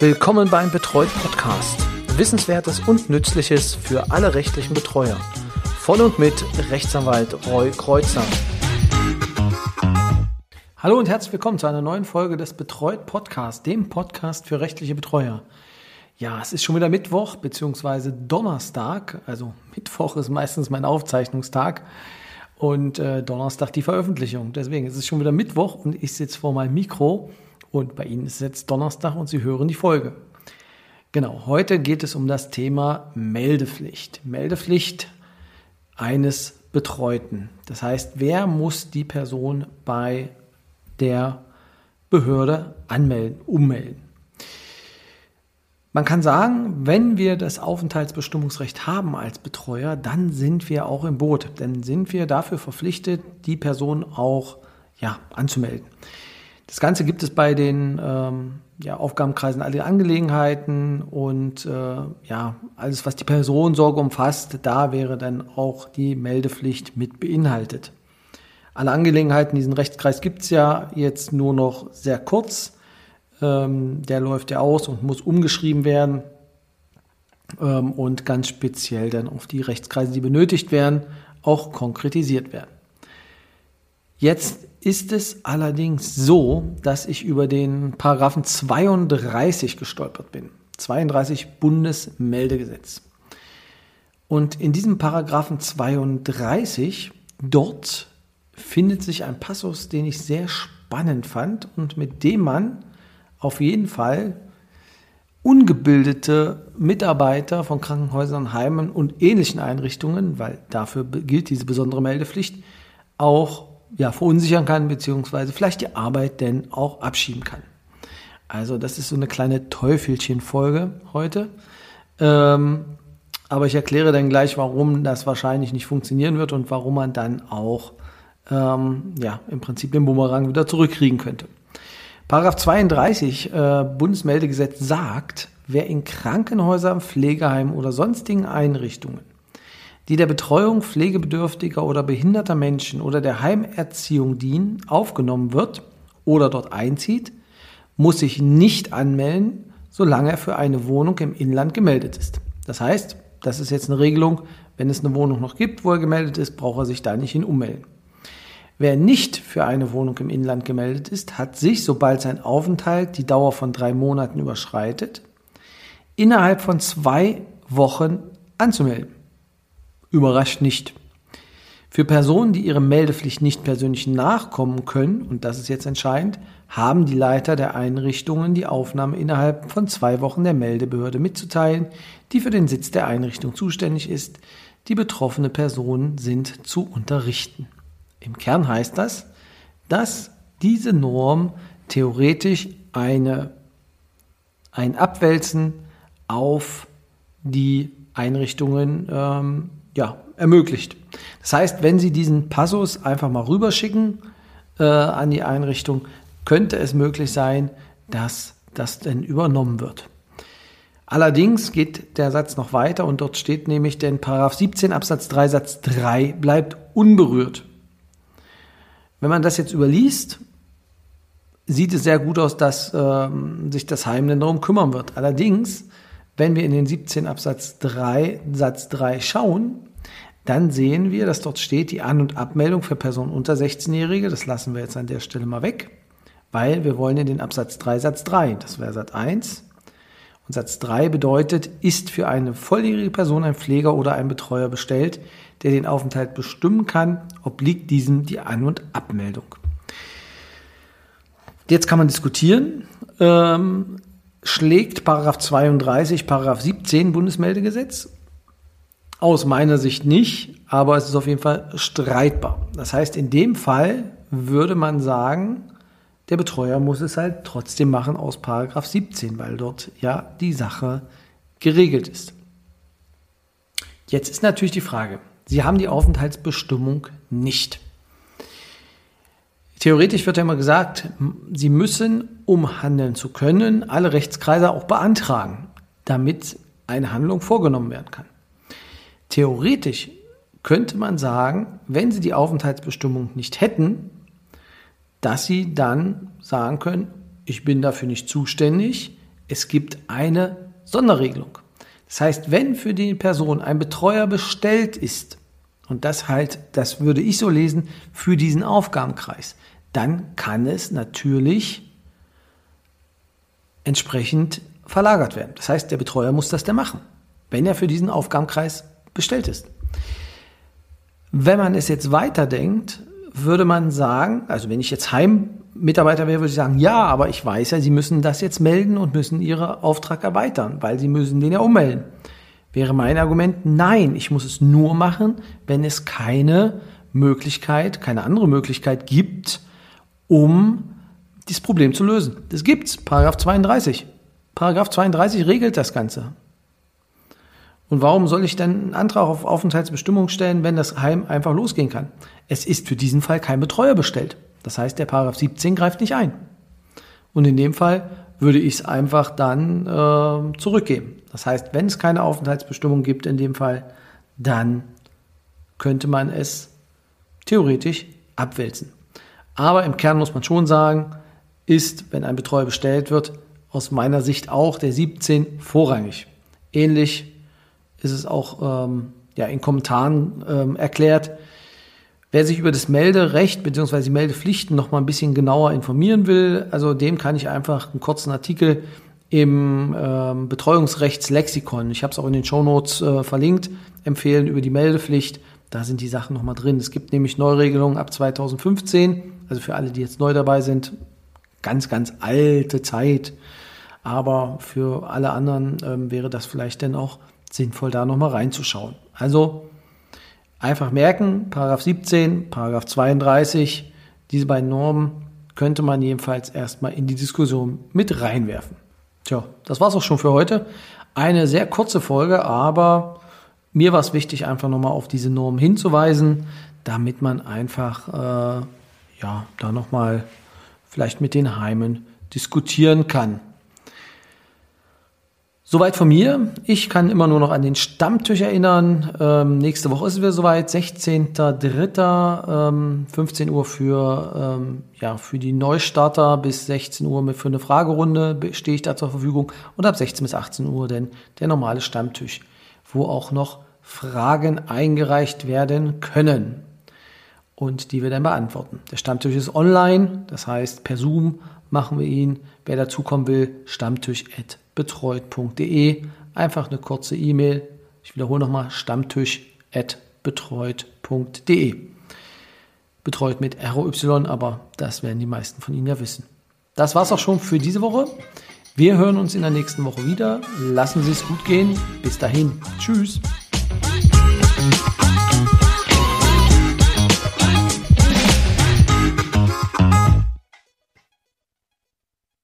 Willkommen beim Betreut-Podcast. Wissenswertes und Nützliches für alle rechtlichen Betreuer. Von und mit Rechtsanwalt Roy Kreuzer. Hallo und herzlich willkommen zu einer neuen Folge des Betreut-Podcast, dem Podcast für rechtliche Betreuer. Ja, es ist schon wieder Mittwoch bzw. Donnerstag. Also Mittwoch ist meistens mein Aufzeichnungstag und Donnerstag die Veröffentlichung. Deswegen ist es schon wieder Mittwoch und ich sitze vor meinem Mikro und bei Ihnen ist es jetzt Donnerstag und Sie hören die Folge. Genau, heute geht es um das Thema Meldepflicht. Meldepflicht eines Betreuten. Das heißt, wer muss die Person bei der Behörde anmelden, ummelden? Man kann sagen, wenn wir das Aufenthaltsbestimmungsrecht haben als Betreuer, dann sind wir auch im Boot. Dann sind wir dafür verpflichtet, die Person auch anzumelden. Das Ganze gibt es bei den Aufgabenkreisen alle Angelegenheiten und alles, was die Personensorge umfasst, da wäre dann auch die Meldepflicht mit beinhaltet. Alle Angelegenheiten, diesen Rechtskreis gibt es ja jetzt nur noch sehr kurz. Der läuft ja aus und muss umgeschrieben werden und ganz speziell dann auf die Rechtskreise, die benötigt werden, auch konkretisiert werden. Jetzt ist es allerdings so, dass ich über den Paragraphen 32 gestolpert bin. 32 Bundesmeldegesetz. Und in diesem Paragraphen 32, dort findet sich ein Passus, den ich sehr spannend fand und mit dem man auf jeden Fall ungebildete Mitarbeiter von Krankenhäusern, Heimen und ähnlichen Einrichtungen, weil dafür gilt diese besondere Meldepflicht, auch verunsichern kann, beziehungsweise vielleicht die Arbeit denn auch abschieben kann. Also das ist so eine kleine Teufelchen-Folge heute. Aber ich erkläre dann gleich, warum das wahrscheinlich nicht funktionieren wird und warum man dann auch im Prinzip den Bumerang wieder zurückkriegen könnte. Paragraph 32 Bundesmeldegesetz sagt, wer in Krankenhäusern, Pflegeheimen oder sonstigen Einrichtungen, die der Betreuung pflegebedürftiger oder behinderter Menschen oder der Heimerziehung dienen, aufgenommen wird oder dort einzieht, muss sich nicht anmelden, solange er für eine Wohnung im Inland gemeldet ist. Das heißt, das ist jetzt eine Regelung, wenn es eine Wohnung noch gibt, wo er gemeldet ist, braucht er sich da nicht hin ummelden. Wer nicht für eine Wohnung im Inland gemeldet ist, hat sich, sobald sein Aufenthalt die Dauer von 3 Monaten überschreitet, innerhalb von 2 Wochen anzumelden. Überrascht nicht. Für Personen, die ihre Meldepflicht nicht persönlich nachkommen können, und das ist jetzt entscheidend, haben die Leiter der Einrichtungen die Aufnahme innerhalb von 2 Wochen der Meldebehörde mitzuteilen, die für den Sitz der Einrichtung zuständig ist. Die betroffene Personen sind zu unterrichten. Im Kern heißt das, dass diese Norm theoretisch ein Abwälzen auf die Einrichtungen ermöglicht. Das heißt, wenn Sie diesen Passus einfach mal rüberschicken an die Einrichtung, könnte es möglich sein, dass das denn übernommen wird. Allerdings geht der Satz noch weiter und dort steht nämlich, denn § 17 Absatz 3 Satz 3 bleibt unberührt. Wenn man das jetzt überliest, sieht es sehr gut aus, dass sich das Heim dann darum kümmern wird. Allerdings, wenn wir in den 17 Absatz 3 Satz 3 schauen, dann sehen wir, dass dort steht, die An- und Abmeldung für Personen unter 16-Jährige, das lassen wir jetzt an der Stelle mal weg, weil wir wollen in den Absatz 3 Satz 3, das wäre Satz 1. Und Satz 3 bedeutet, ist für eine volljährige Person ein Pfleger oder ein Betreuer bestellt, der den Aufenthalt bestimmen kann, obliegt diesem die An- und Abmeldung. Jetzt kann man diskutieren. Schlägt § 32, § 17 Bundesmeldegesetz? Aus meiner Sicht nicht, aber es ist auf jeden Fall streitbar. Das heißt, in dem Fall würde man sagen, der Betreuer muss es halt trotzdem machen aus § 17, weil dort ja die Sache geregelt ist. Jetzt ist natürlich die Frage, Sie haben die Aufenthaltsbestimmung nicht. Theoretisch wird ja immer gesagt, Sie müssen, um handeln zu können, alle Rechtskreise auch beantragen, damit eine Handlung vorgenommen werden kann. Theoretisch könnte man sagen, wenn Sie die Aufenthaltsbestimmung nicht hätten, dass Sie dann sagen können, ich bin dafür nicht zuständig, Es gibt eine Sonderregelung. Das heißt, wenn für die Person ein Betreuer bestellt ist, und das halt, das würde ich so lesen, für diesen Aufgabenkreis, dann kann es natürlich entsprechend verlagert werden. Das heißt, der Betreuer muss das dann machen, wenn er für diesen Aufgabenkreis bestellt ist. Wenn man es jetzt weiterdenkt, würde man sagen, also wenn ich jetzt Heimmitarbeiter wäre, würde ich sagen, ja, aber ich weiß ja, Sie müssen das jetzt melden und müssen Ihren Auftrag erweitern, weil Sie müssen den ja ummelden. Wäre mein Argument, nein, ich muss es nur machen, wenn es keine andere Möglichkeit gibt, um dieses Problem zu lösen. Das gibt's, Paragraph 32. Paragraph 32 regelt das Ganze. Und warum soll ich denn einen Antrag auf Aufenthaltsbestimmung stellen, wenn das Heim einfach losgehen kann? Es ist für diesen Fall kein Betreuer bestellt. Das heißt, der Paragraph 17 greift nicht ein. Und in dem Fall würde ich es einfach dann zurückgeben. Das heißt, wenn es keine Aufenthaltsbestimmung gibt in dem Fall, dann könnte man es theoretisch abwälzen. Aber im Kern muss man schon sagen, ist, wenn ein Betreuer bestellt wird, aus meiner Sicht auch der 17 vorrangig. Ähnlich ist es auch in Kommentaren erklärt. Wer sich über das Melderecht bzw. die Meldepflichten noch mal ein bisschen genauer informieren will, also dem kann ich einfach einen kurzen Artikel im Betreuungsrechtslexikon, ich habe es auch in den Shownotes verlinkt, empfehlen über die Meldepflicht. Da sind die Sachen noch mal drin. Es gibt nämlich Neuregelungen ab 2015, also für alle, die jetzt neu dabei sind, ganz, ganz alte Zeit. Aber für alle anderen wäre das vielleicht dann auch sinnvoll, da noch mal reinzuschauen. Also einfach merken, Paragraph 17, Paragraph 32, diese beiden Normen könnte man jedenfalls erstmal in die Diskussion mit reinwerfen. Tja, das war's auch schon für heute. Eine sehr kurze Folge, aber mir war es wichtig, einfach nochmal auf diese Normen hinzuweisen, damit man einfach da nochmal vielleicht mit den Heimen diskutieren kann. Soweit von mir. Ich kann immer nur noch an den Stammtisch erinnern. Nächste Woche ist es wieder soweit. 16.03. 15 Uhr für die Neustarter bis 16 Uhr für eine Fragerunde stehe ich da zur Verfügung. Und ab 16 bis 18 Uhr dann der normale Stammtisch, wo auch noch Fragen eingereicht werden können und die wir dann beantworten. Der Stammtisch ist online, das heißt per Zoom machen wir ihn. Wer dazukommen will, stammtisch@betreut.de. Einfach eine kurze E-Mail. Ich wiederhole nochmal, stammtisch@betreut.de. Betreut mit ROY, aber das werden die meisten von Ihnen ja wissen. Das war's auch schon für diese Woche. Wir hören uns in der nächsten Woche wieder. Lassen Sie es gut gehen. Bis dahin. Tschüss.